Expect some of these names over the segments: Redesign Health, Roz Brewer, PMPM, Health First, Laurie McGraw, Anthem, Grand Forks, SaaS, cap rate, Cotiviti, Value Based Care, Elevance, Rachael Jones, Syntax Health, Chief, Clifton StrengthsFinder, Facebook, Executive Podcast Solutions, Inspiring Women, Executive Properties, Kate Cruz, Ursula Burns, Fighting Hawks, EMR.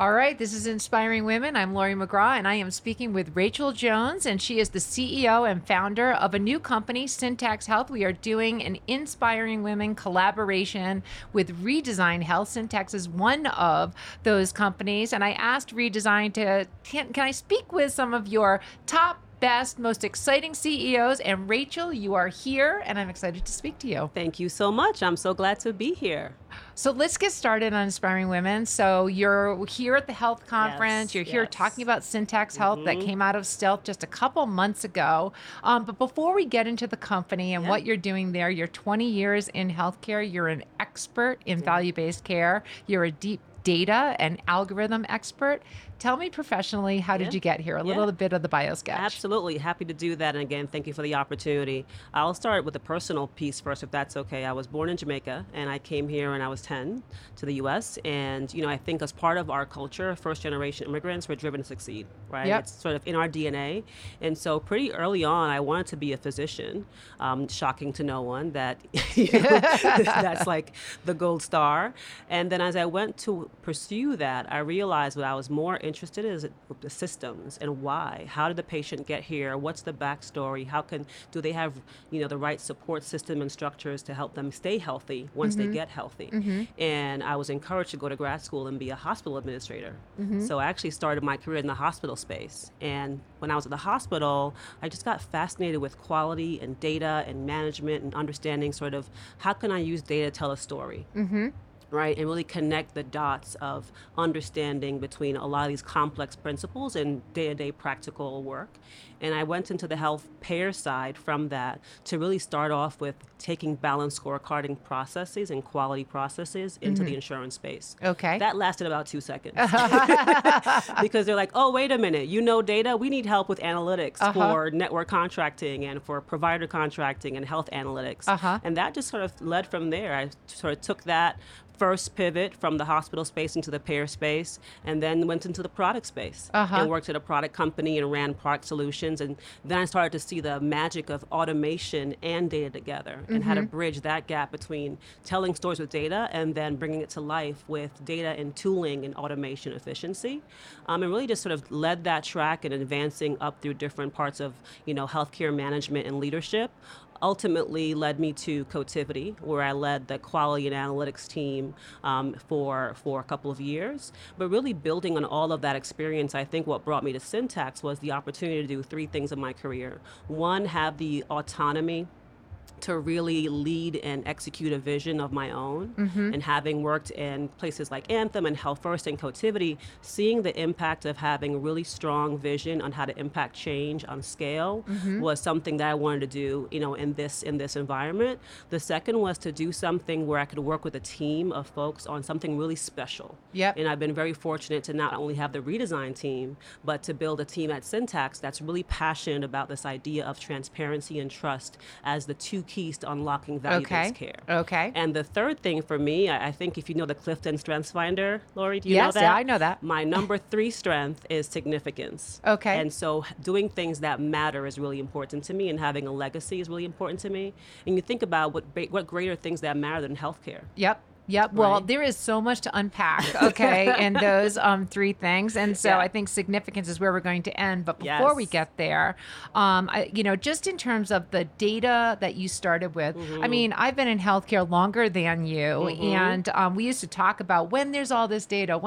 All right, this is Inspiring Women. I'm Laurie McGraw, and I am speaking with Rachael Jones, and she is the CEO and founder of a new company, Syntax Health. We are doing an Inspiring Women collaboration with Redesign Health. Syntax is one of those companies, and I asked Redesign to, can I speak with some of your top, best, most exciting CEOs? And Rachael, you are here, and I'm excited to speak to you. Thank you so much. I'm so glad to be here. So let's get started on Inspiring Women. So you're here at the Health Conference. Yes, you're here talking about Syntax Health that came out of stealth just a couple months ago. But before we get into the company and what you're doing there, you're 20 years in healthcare. You're an expert in value-based care. You're a deep data and algorithm expert. Tell me professionally, how did you get here? A little bit of the bio sketch. Absolutely. Happy to do that. And again, thank you for the opportunity. I'll start with a personal piece first, if that's okay. I was born in Jamaica, and I came here when I was 10 to the U.S. And, you know, I think as part of our culture, first-generation immigrants were driven to succeed, right? Yep. It's sort of in our DNA. And so pretty early on, I wanted to be a physician. Shocking to no one that, you know, that's like the gold star. And then as I went to pursue that, I realized what I was more interested is the systems and why. How did the patient get here? What's the backstory? How can, do they have, you know, the right support system and structures to help them stay healthy once they get healthy? And I was encouraged to go to grad school and be a hospital administrator. So I actually started my career in the hospital space. And when I was at the hospital, I just got fascinated with quality and data and management and understanding sort of how can I use data to tell a story? Right, and really connect the dots of understanding between a lot of these complex principles and day-to-day practical work. And I went into the health payer side from that to really start off with taking balanced scorecarding processes and quality processes into the insurance space. Okay. That lasted about 2 seconds. Because they're like, oh, wait a minute, you know data? We need help with analytics for network contracting and for provider contracting and health analytics. And that just sort of led from there. I sort of took that first pivot from the hospital space into the payer space, and then went into the product space and worked at a product company and ran product solutions. And then I started to see the magic of automation and data together and how to bridge that gap between telling stories with data and then bringing it to life with data and tooling and automation efficiency. And really just sort of led that track and advancing up through different parts of, you know, healthcare management and leadership. Ultimately led me to Cotiviti, where I led the quality and analytics team for a couple of years. But really building on all of that experience, I think what brought me to Syntax was the opportunity to do three things in my career. One, have the autonomy to really lead and execute a vision of my own. And having worked in places like Anthem and Health First and Cotiviti, seeing the impact of having a really strong vision on how to impact change on scale was something that I wanted to do, you know, in this environment. The second was to do something where I could work with a team of folks on something really special. And I've been very fortunate to not only have the Redesign team, but to build a team at Syntax that's really passionate about this idea of transparency and trust as the two keys to unlocking value-based care. Okay. And the third thing for me, I think if you know the Clifton StrengthsFinder, Laurie, do you know that? Yes, I know that. My number 3 strength is significance. Okay. And so doing things that matter is really important to me, and having a legacy is really important to me. And you think about what greater things that matter than healthcare. Yep. Well, there is so much to unpack, okay, in those 3 things. And so I think significance is where we're going to end. But before we get there, just in terms of the data that you started with, I mean, I've been in healthcare longer than you. And we used to talk about when there's all this data,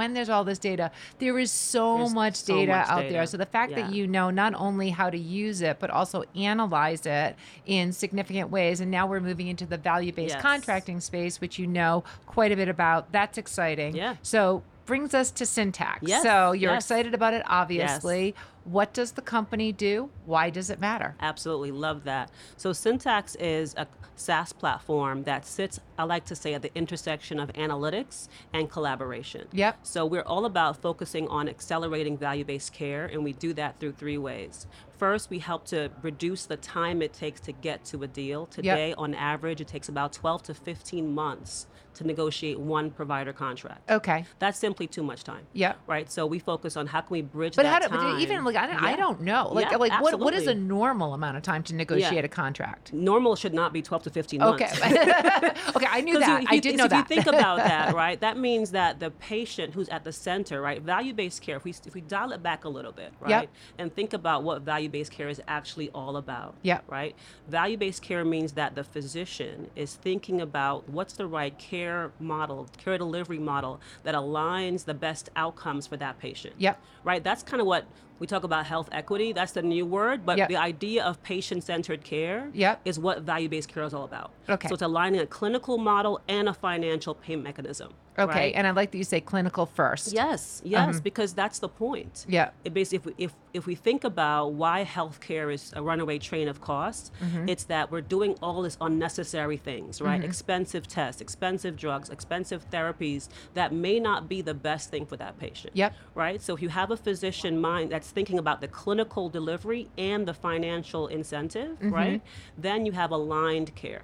there is so much data out there. So the fact that you know not only how to use it, but also analyze it in significant ways. And now we're moving into the value-based contracting space, which you know quite a bit about. That's exciting. So brings us to Syntax. So you're excited about it, obviously. What does the company do? Why does it matter? Absolutely, love that. So Syntax is a SaaS platform that sits, I like to say, at the intersection of analytics and collaboration. So we're all about focusing on accelerating value-based care, and we do that through 3 ways. First, we help to reduce the time it takes to get to a deal. Today, on average, it takes about 12 to 15 months to negotiate one provider contract. Okay. That's simply too much time. Right? So we focus on how can we bridge that time. But Like, I don't know. Like, yeah, like what is a normal amount of time to negotiate a contract? Normal should not be 12 to 15 months. Okay, I knew that. I did know that. If you think about that, right, that means that the patient who's at the center, right, value-based care, if we dial it back a little bit, right, and think about what value-based care is actually all about, right? Value-based care means that the physician is thinking about what's the right care model, care delivery model that aligns the best outcomes for that patient, right? That's kind of what we talk about health equity. That's the new word, but the idea of patient-centered care is what value-based care is all about. Okay. So it's aligning a clinical model and a financial payment mechanism. Okay, right? And I like that you say clinical first. Yes, because that's the point. Yeah. It basically, if we think about why healthcare is a runaway train of cost, it's that we're doing all this unnecessary things, right? Expensive tests, expensive drugs, expensive therapies that may not be the best thing for that patient. Right? So if you have a physician mind that's thinking about the clinical delivery and the financial incentive, right? Then you have aligned care.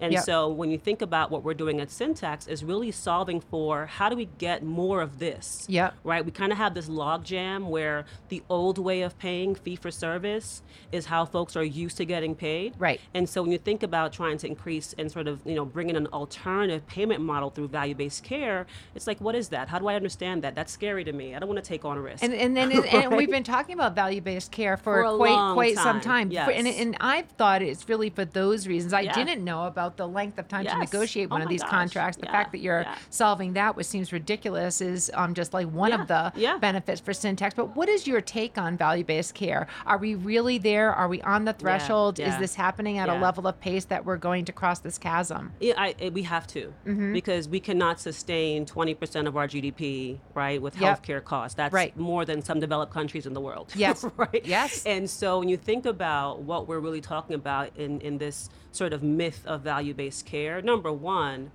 And so when you think about what we're doing at Syntax is really solving for how do we get more of this, right? We kind of have this log jam where the old way of paying fee for service is how folks are used to getting paid. Right. And so when you think about trying to increase and sort of, you know, bring in an alternative payment model through value-based care, it's like, what is that? How do I understand that? That's scary to me. I don't want to take on a risk. And then right? And we've been talking about value-based care for quite some time. Yes. And I've thought it's really for those reasons. I didn't know about the length of time to negotiate one of these contracts. The fact that you're solving that, which seems ridiculous, is just like one of the benefits for Syntax. But what is your take on value-based care? Are we really there? Are we on the threshold? Is this happening at a level of pace that we're going to cross this chasm? We have to, because we cannot sustain 20% of our GDP, right, with healthcare costs. That's more than some developed countries in the world. Yes. Right? Yes. And so when you think about what we're really talking about in this sort of myth of value-based care, number one,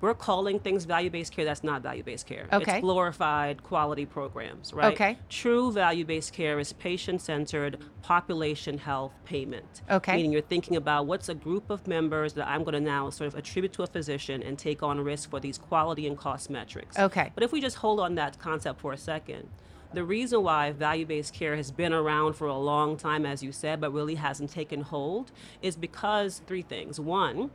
we're calling things value-based care that's not value-based care. Okay. It's glorified quality programs, right? Okay. True value-based care is patient-centered population health payment. Okay. Meaning you're thinking about what's a group of members that I'm going to now sort of attribute to a physician and take on risk for these quality and cost metrics. Okay. But if we just hold on that concept for a second, the reason why value-based care has been around for a long time, as you said, but really hasn't taken hold is because three things. One,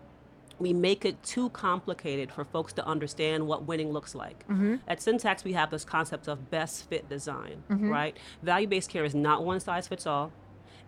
we make it too complicated for folks to understand what winning looks like. At Syntax, we have this concept of best fit design, right? Value-based care is not one size fits all.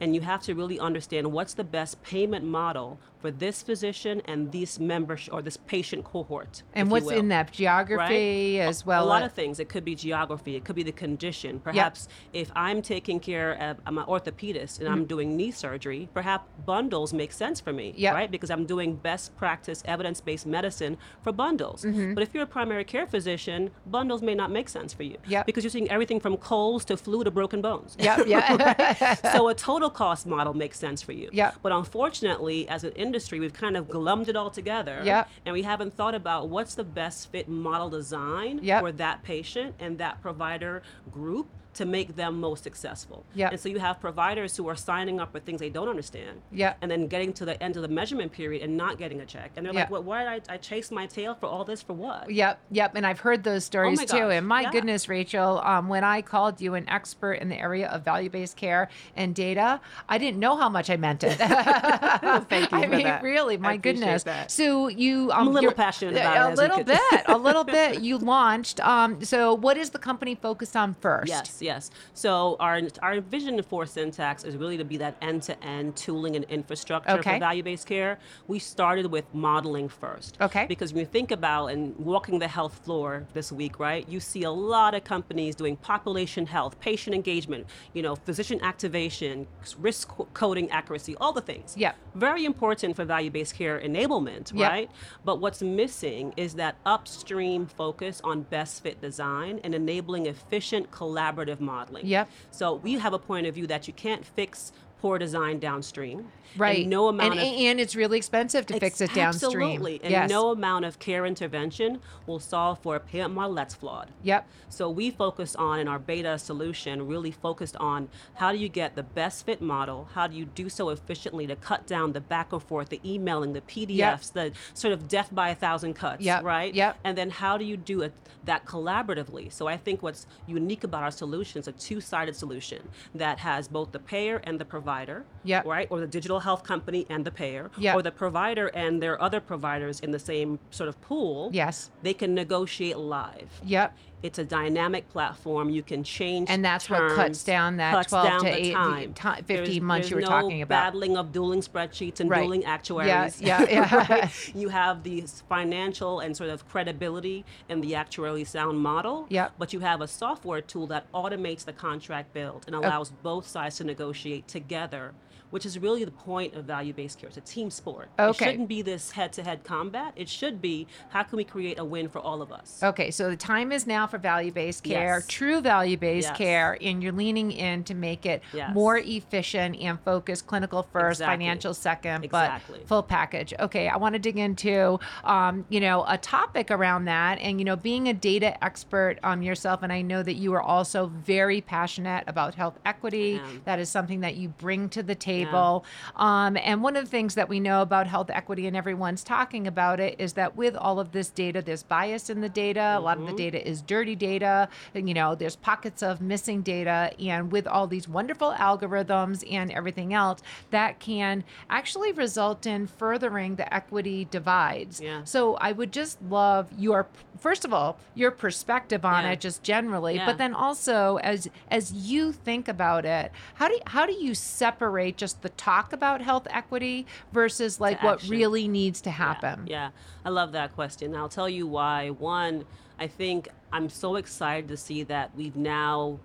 And you have to really understand what's the best payment model for this physician and this member or this patient cohort. And what's in that geography, right? As well? A lot of things. It could be geography. It could be the condition. Perhaps if I'm taking care of, I'm an orthopedist and I'm doing knee surgery, perhaps bundles make sense for me, right? Because I'm doing best practice evidence-based medicine for bundles. But if you're a primary care physician, bundles may not make sense for you because you're seeing everything from colds to flu to broken bones. Right? So a total cost model makes sense for you. But unfortunately, as an industry, we've kind of glummed it all together and we haven't thought about what's the best fit model design for that patient and that provider group to make them most successful. And so you have providers who are signing up with things they don't understand and then getting to the end of the measurement period and not getting a check. And they're like, well, why did I chase my tail for all this for what? And I've heard those stories too. And my goodness, Rachael, when I called you an expert in the area of value-based care and data, I didn't know how much I meant it. Thank you. I mean, that. Really, my goodness. That. So you- I'm a little passionate about it. A little bit. You launched. So what is the company focused on first? Yes. So our vision for Syntax is really to be that end-to-end tooling and infrastructure for value-based care. We started with modeling first. Okay. Because when you think about and walking the health floor this week, right, you see a lot of companies doing population health, patient engagement, you know, physician activation, risk coding accuracy, all the things. Yeah. Very important for value-based care enablement, right? But what's missing is that upstream focus on best fit design and enabling efficient collaborative modeling. So we have a point of view that you can't fix poor design downstream. Right. And no amount and it's really expensive to fix it downstream. Absolutely. And no amount of care intervention will solve for a payment model that's flawed. Yep. So we focused on, in our beta solution, really focused on how do you get the best fit model? How do you do so efficiently to cut down the back and forth, the emailing, the PDFs, the sort of death by a thousand cuts, right? Yep. And then how do you do it that collaboratively? So I think what's unique about our solution is a two-sided solution that has both the payer and the provider, right? Or the digital health company and the payer, or the provider and their other providers in the same sort of pool. Yes. They can negotiate live. Yep. It's a dynamic platform. You can change terms. And that's what cuts down that 12 to 15 months you were talking about. There's no battling of dueling spreadsheets and dueling actuaries. Yeah. Right? You have the financial and sort of credibility and the actuarially sound model, but you have a software tool that automates the contract build and allows both sides to negotiate together, which is really the point of value-based care. It's a team sport. Okay. It shouldn't be this head-to-head combat. It should be, how can we create a win for all of us? Okay, so the time is now for value-based care, true value-based care, and you're leaning in to make it more efficient and focused, clinical first, financial second, but full package. Okay, I want to dig into, a topic around that, and, being a data expert yourself, and I know that you are also very passionate about health equity. That is something that you bring to the table. And one of the things that we know about health equity, and everyone's talking about it, is that with all of this data, there's bias in the data. A lot of the data is dirty data, and, there's pockets of missing data. And with all these wonderful algorithms and everything else, that can actually result in furthering the equity divides. Yeah. So I would just love your perspective on it, just generally, but then also as you think about it, how do you separate just the talk about health equity versus like what really needs to happen? Yeah, I love that question. I'll tell you why. One, I think I'm so excited to see that we've now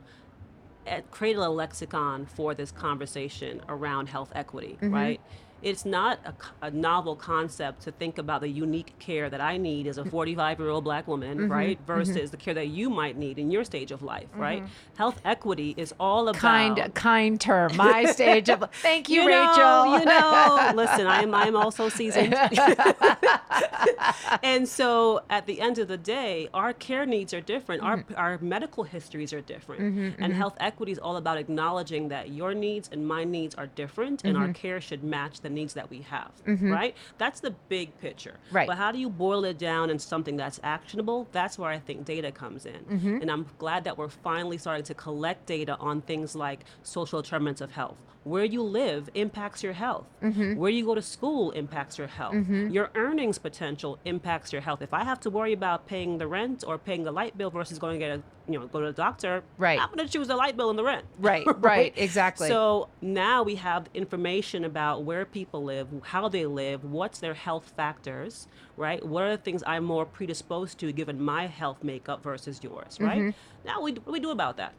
created a lexicon for this conversation around health equity, right? It's not a novel concept to think about the unique care that I need as a 45-year-old Black woman, right? Versus the care that you might need in your stage of life, right? Health equity is all about... Kind term, my stage of life. Thank you, Rachael. Listen, I'm also seasoned. And so at the end of the day, our care needs are different. Our medical histories are different. And health equity is all about acknowledging that your needs and my needs are different, and our care should match the needs that we have, right? That's the big picture. Right. But how do you boil it down in something that's actionable? That's where I think data comes in. And I'm glad that we're finally starting to collect data on things like social determinants of health. Where you live impacts your health. Where you go to school impacts your health. Your earnings potential impacts your health. If I have to worry about paying the rent or paying the light bill versus going to get go to the doctor, I'm going to choose the light bill and the rent. Right, exactly. So now we have information about where people live, how they live, what's their health factors, right? What are the things I'm more predisposed to given my health makeup versus yours, right? Now we do about that.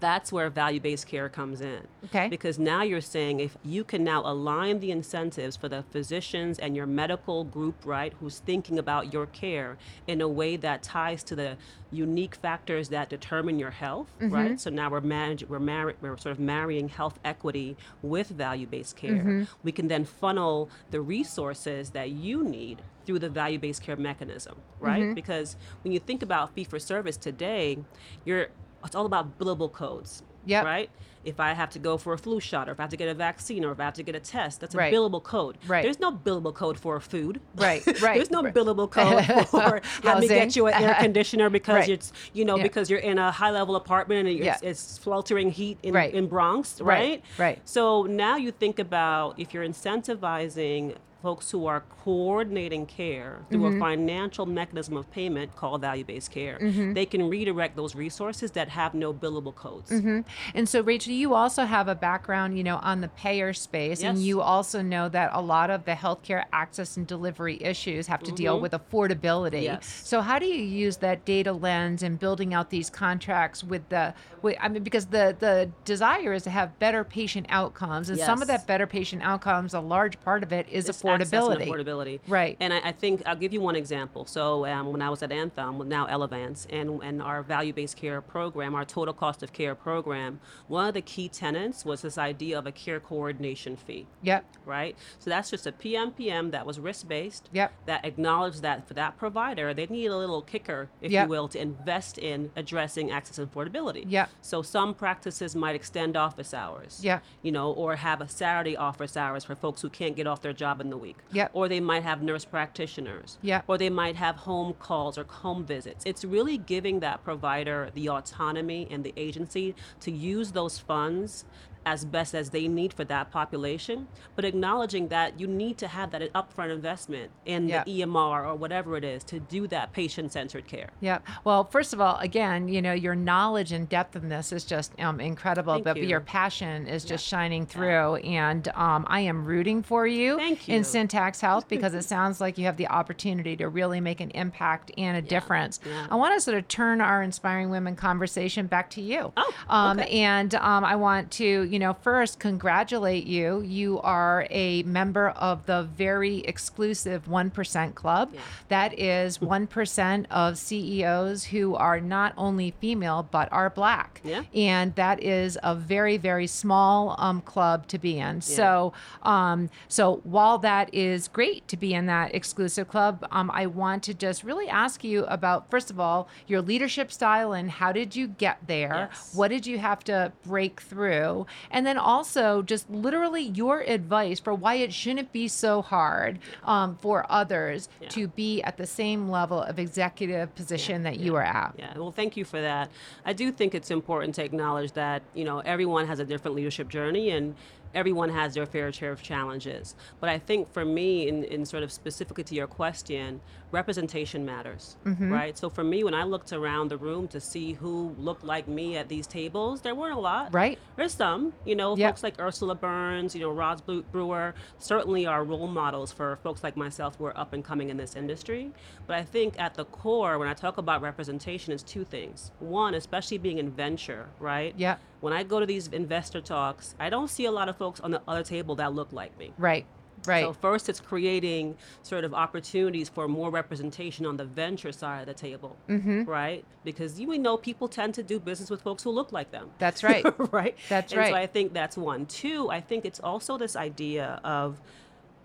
That's where value-based care comes in. Okay. Because now you're saying if you can now align the incentives for the physicians and your medical group, right, who's thinking about your care in a way that ties to the unique factors that determine your health, right? So now we're sort of marrying health equity with value-based care. We can then funnel the resources that you need through the value-based care mechanism, right? Because when you think about fee-for-service today, it's all about billable codes, right? If I have to go for a flu shot, or if I have to get a vaccine, or if I have to get a test, that's a billable code. Right. There's no billable code for food. Right. There's no billable code for let me get you an air conditioner because it's because you're in a high level apartment and it's sweltering heat in Bronx, right? Right. So now you think about if you're incentivizing folks who are coordinating care through a financial mechanism of payment called value-based care, they can redirect those resources that have no billable codes. And so, Rachael, you also have a background, on the payer space, and you also know that a lot of the healthcare access and delivery issues have to deal with affordability. So how do you use that data lens in building out these contracts because the desire is to have better patient outcomes, and some of that better patient outcomes, a large part of it is affordability. affordability. Right. And I think I'll give you one example. So when I was at Anthem, now Elevance, and our Value Based Care program, our total cost of care program, one of the key tenets was this idea of a care coordination fee. Yep. Right. So that's just a PMPM that was risk-based. Yep. That acknowledged that for that provider, they need a little kicker, if yep. you will, to invest in addressing access and affordability. Yep. So some practices might extend office hours. Yeah. You know, or have a Saturday office hours for folks who can't get off their job in the week. Yeah. Or they might have nurse practitioners. Yeah. Or they might have home calls or home visits. It's really giving that provider the autonomy and the agency to use those funds as best as they need for that population, but acknowledging that you need to have that upfront investment in yep. the EMR or whatever it is to do that patient-centered care. Yeah. Well, first of all, again, you know, your knowledge and depth in this is just incredible, but your passion is just shining through. Yeah. And I am rooting for you, in Syntax Health, because it sounds like you have the opportunity to really make an impact and a difference. Yeah. I want to sort of turn our Inspiring Women conversation back to you. Oh, okay. And I want to, first, congratulate you. You are a member of the very exclusive 1% Club. Yeah. That is 1% of CEOs who are not only female, but are Black. Yeah. And that is a very, very small club to be in. Yeah. So while that is great to be in that exclusive club, I want to just really ask you about, first of all, your leadership style and how did you get there? Yes. What did you have to break through? And then also just literally your advice for why it shouldn't be so hard for others to be at the same level of executive position that you are at. Yeah, well, thank you for that. I do think it's important to acknowledge that, everyone has a different leadership journey and everyone has their fair share of challenges. But I think for me, in sort of specifically to your question, representation matters, mm-hmm. right? So for me, when I looked around the room to see who looked like me at these tables, there weren't a lot. Right. There's some, folks like Ursula Burns, Roz Brewer, certainly are role models for folks like myself who are up and coming in this industry. But I think at the core, when I talk about representation, it's two things. One, especially being in venture, right? Yeah. When I go to these investor talks, I don't see a lot of folks on the other table that look like me. Right. Right. So first, it's creating sort of opportunities for more representation on the venture side of the table, mm-hmm. right? Because we know people tend to do business with folks who look like them. That's right. right? That's right. And so I think that's one. Two, I think it's also this idea of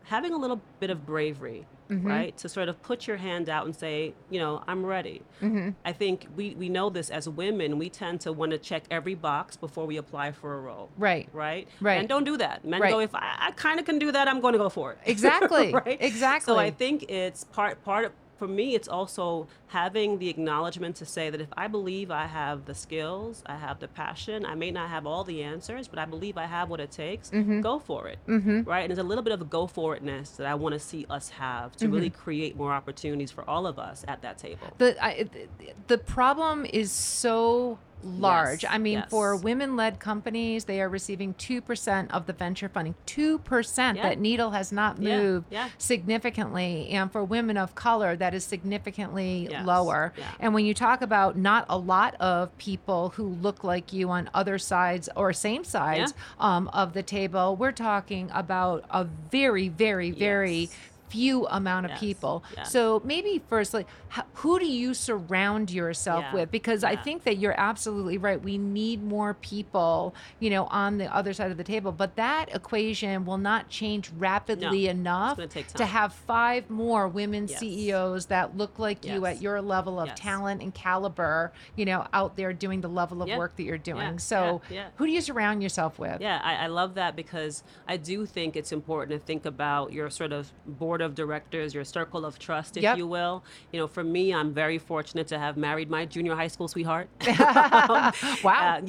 having a little bit of bravery, mm-hmm. right? To sort of put your hand out and say, I'm ready. Mm-hmm. I think we know this as women, we tend to want to check every box before we apply for a role. Right. Right? Right. And don't do that. Men go, if I kind of can do that, I'm going to go for it. Exactly. right? Exactly. So I think it's part of, for me, it's also having the acknowledgement to say that if I believe I have the skills, I have the passion, I may not have all the answers, but I believe I have what it takes, mm-hmm. go for it, mm-hmm. right? And there's a little bit of a go-for-itness that I want to see us have to mm-hmm. really create more opportunities for all of us at that table. The problem is so large. Yes, for women-led companies, they are receiving 2% of the venture funding. 2%. Yeah. That needle has not moved significantly. And for women of color, that is significantly lower. Yeah. And when you talk about not a lot of people who look like you on other sides or same sides of the table, we're talking about a very, very, very few amount of people. Yes. So maybe firstly, who do you surround yourself with? Because I think that you're absolutely right. We need more people, on the other side of the table, but that equation will not change rapidly enough to have 5 more women CEOs that look like you at your level of talent and caliber, out there doing the level of work that you're doing. Yeah. So who do you surround yourself with? Yeah, I love that because I do think it's important to think about your sort of board of directors, your circle of trust, if you will. For me, I'm very fortunate to have married my junior high school sweetheart. Wow.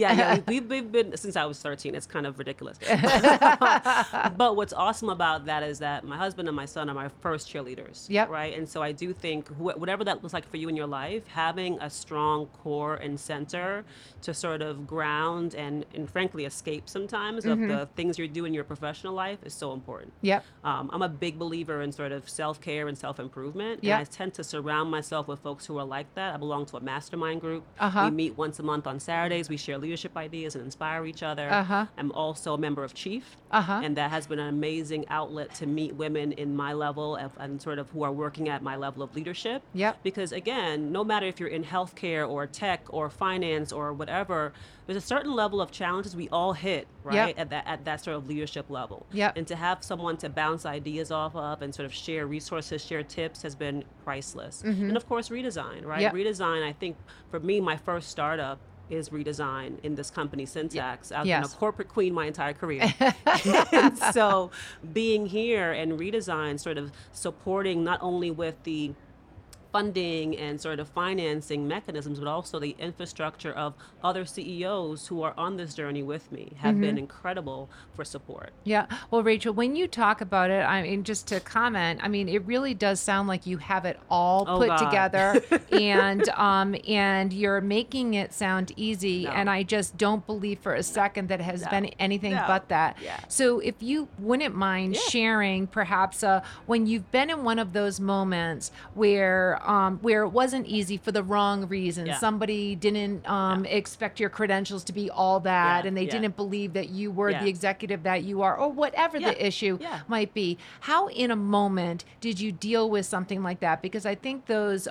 We've been since I was 13. It's kind of ridiculous. But what's awesome about that is that my husband and my son are my first cheerleaders. Yep. Right. And so I do think whatever that looks like for you in your life, having a strong core and center to sort of ground and frankly escape sometimes mm-hmm. of the things you do in your professional life is so important. Yep. I'm a big believer in sort sort of self-care and self-improvement. Yeah. And I tend to surround myself with folks who are like that. I belong to a mastermind group. Uh-huh. We meet once a month on Saturdays. We share leadership ideas and inspire each other. Uh-huh. I'm also a member of Chief. Uh-huh. And that has been an amazing outlet to meet women in my level of, and sort of who are working at my level of leadership. Yep. Because again, no matter if you're in healthcare or tech or finance or whatever, there's a certain level of challenges we all hit, right? Yep. At that sort of leadership level. Yep. And to have someone to bounce ideas off of and sort of share resources, share tips has been priceless. Mm-hmm. And of course, Redesign, right? Yep. Redesign, I think for me, my first startup is Redesign in this company, Syntax. I've been a corporate queen my entire career. And so being here and Redesign sort of supporting not only with the funding and sort of financing mechanisms, but also the infrastructure of other CEOs who are on this journey with me have been incredible for support. Yeah. Well, Rachael, when you talk about it, I mean, just to comment, I mean, it really does sound like you have it all together and you're making it sound easy. No. And I just don't believe for a second that it has been anything but that. Yeah. So if you wouldn't mind sharing perhaps when you've been in one of those moments where it wasn't easy for the wrong reason. Yeah. Somebody didn't expect your credentials to be all that, and they didn't believe that you were the executive that you are, or whatever the issue might be. How in a moment did you deal with something like that? Because I think those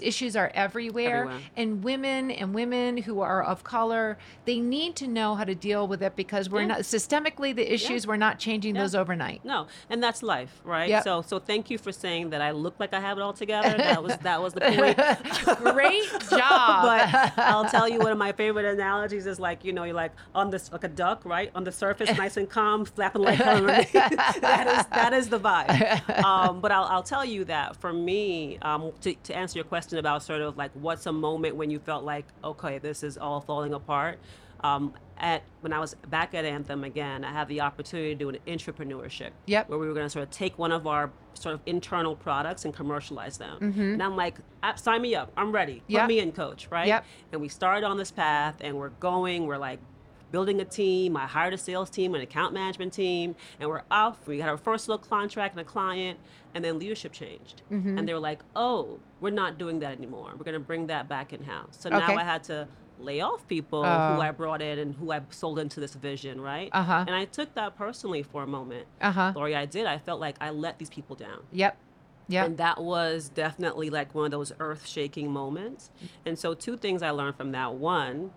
issues are everywhere. And women who are of color, they need to know how to deal with it, because we're not, systemically the issues, we're not changing those overnight. No, and that's life, right? Yep. So thank you for saying that I look like I have it all together. That was the point. Great job. But I'll tell you, one of my favorite analogies is like, you're like on this, like a duck, right? On the surface, nice and calm, flapping like that is the vibe. But I'll tell you that for me, to answer your question about sort of like what's a moment when you felt like, okay, this is all falling apart. When I was back at Anthem again, I had the opportunity to do an entrepreneurship where we were going to sort of take one of our sort of internal products and commercialize them. Mm-hmm. And I'm like, sign me up. I'm ready. Put me in, coach, right? Yep. And we started on this path and we're like building a team. I hired a sales team, an account management team, and we're off. We had our first little contract and a client, and then leadership changed. Mm-hmm. And they were like, oh, we're not doing that anymore. We're going to bring that back in-house. So now I had to lay off people who I brought in and who I sold into this vision, right? Uh-huh. And I took that personally for a moment. Uh-huh. Laurie, I did. I felt like I let these people down. Yep. Yeah. And that was definitely like one of those earth-shaking moments. And so two things I learned from that. One,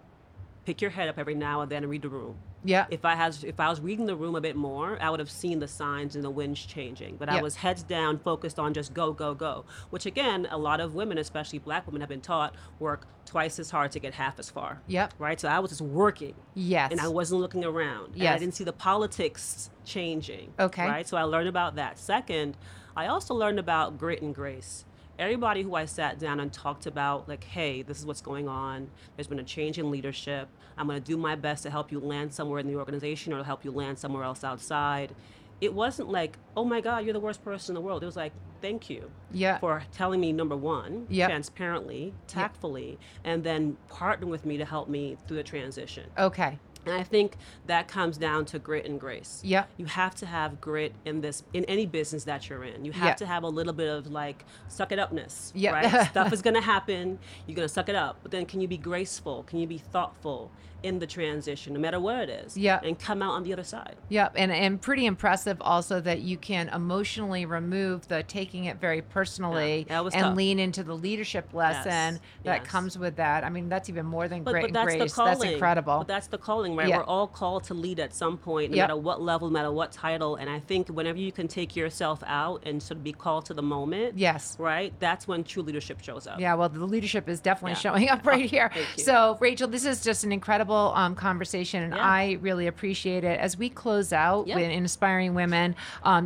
pick your head up every now and then and read the room. Yeah. If I was reading the room a bit more, I would have seen the signs and the winds changing. But I was heads down, focused on just go, go, go. Which again, a lot of women, especially Black women, have been taught work twice as hard to get half as far. Yep. Right? So I was just working. Yes. And I wasn't looking around. Yes. And I didn't see the politics changing. Okay. Right? So I learned about that. Second, I also learned about grit and grace. Everybody who I sat down and talked about, like, hey, this is what's going on. There's been a change in leadership. I'm going to do my best to help you land somewhere in the organization or to help you land somewhere else outside. It wasn't like, oh, my God, you're the worst person in the world. It was like, thank you for telling me, number one, transparently, tactfully, and then partnering with me to help me through the transition. Okay. And I think that comes down to grit and grace. Yeah. You have to have grit in any business that you're in. You have to have a little bit of like suck it upness. Yeah. Right? Stuff is gonna happen, you're gonna suck it up. But then can you be graceful? Can you be thoughtful in the transition, no matter what it is, and come out on the other side. Yeah, and pretty impressive also that you can emotionally remove the taking it very personally and lean into the leadership lesson that comes with that. I mean, that's even more than grit and grace. The calling. That's incredible. But that's the calling, right? Yeah. We're all called to lead at some point, no matter what level, no matter what title. And I think whenever you can take yourself out and sort of be called to the moment, right? That's when true leadership shows up. Yeah, well, the leadership is definitely showing up right here. Thank you. So, Rachael, this is just an incredible conversation, and I really appreciate it. As we close out with Inspiring Women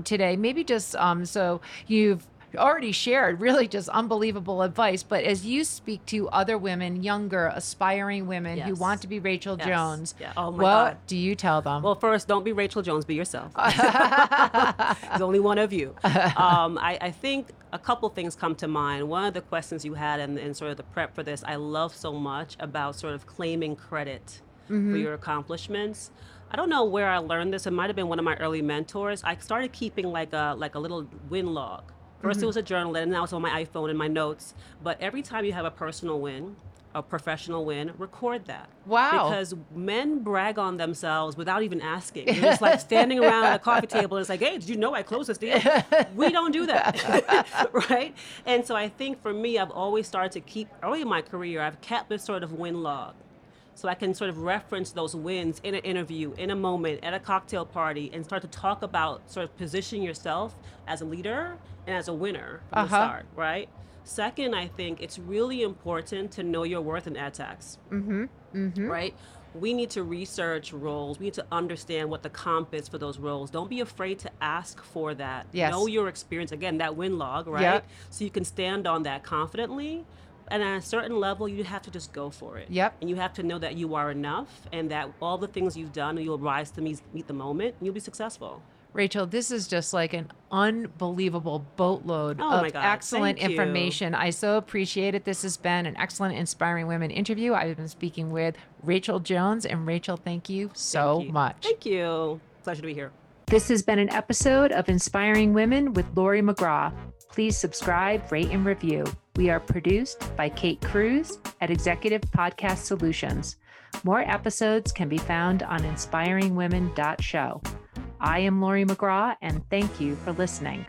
today, maybe just so you've already shared really just unbelievable advice, but as you speak to other women, younger, aspiring women who want to be Rachael Jones, oh my what God. Do you tell them? Well, first, don't be Rachael Jones, be yourself. There's only one of you. I think a couple things come to mind. One of the questions you had and sort of the prep for this, I love so much about sort of claiming credit for your accomplishments. I don't know where I learned this. It might have been one of my early mentors. I started keeping like a little win log. First it was a journal, and now it's on my iPhone and my notes. But every time you have a personal win, a professional win, record that. Wow. Because men brag on themselves without even asking. They're just like standing around at a coffee table and it's like, hey, did you know I closed this deal? We don't do that, right? And so I think for me, I've always started to keep, early in my career, I've kept this sort of win log. So I can sort of reference those wins in an interview, in a moment, at a cocktail party, and start to talk about sort of positioning yourself as a leader and as a winner from the start, right? Second, I think it's really important to know your worth in ad tax, right? We need to research roles. We need to understand what the comp is for those roles. Don't be afraid to ask for that. Yes. Know your experience. Again, that win log, right? Yep. So you can stand on that confidently. And at a certain level, you have to just go for it. Yep. And you have to know that you are enough and that all the things you've done, you'll rise to meet the moment and you'll be successful. Rachael, this is just like an unbelievable boatload of excellent information. I so appreciate it. This has been an excellent Inspiring Women interview. I've been speaking with Rachael Jones. And Rachael, thank you so much. Thank you. Pleasure to be here. This has been an episode of Inspiring Women with Laurie McGraw. Please subscribe, rate, and review. We are produced by Kate Cruz at Executive Podcast Solutions. More episodes can be found on inspiringwomen.show. I am Laurie McGraw, and thank you for listening.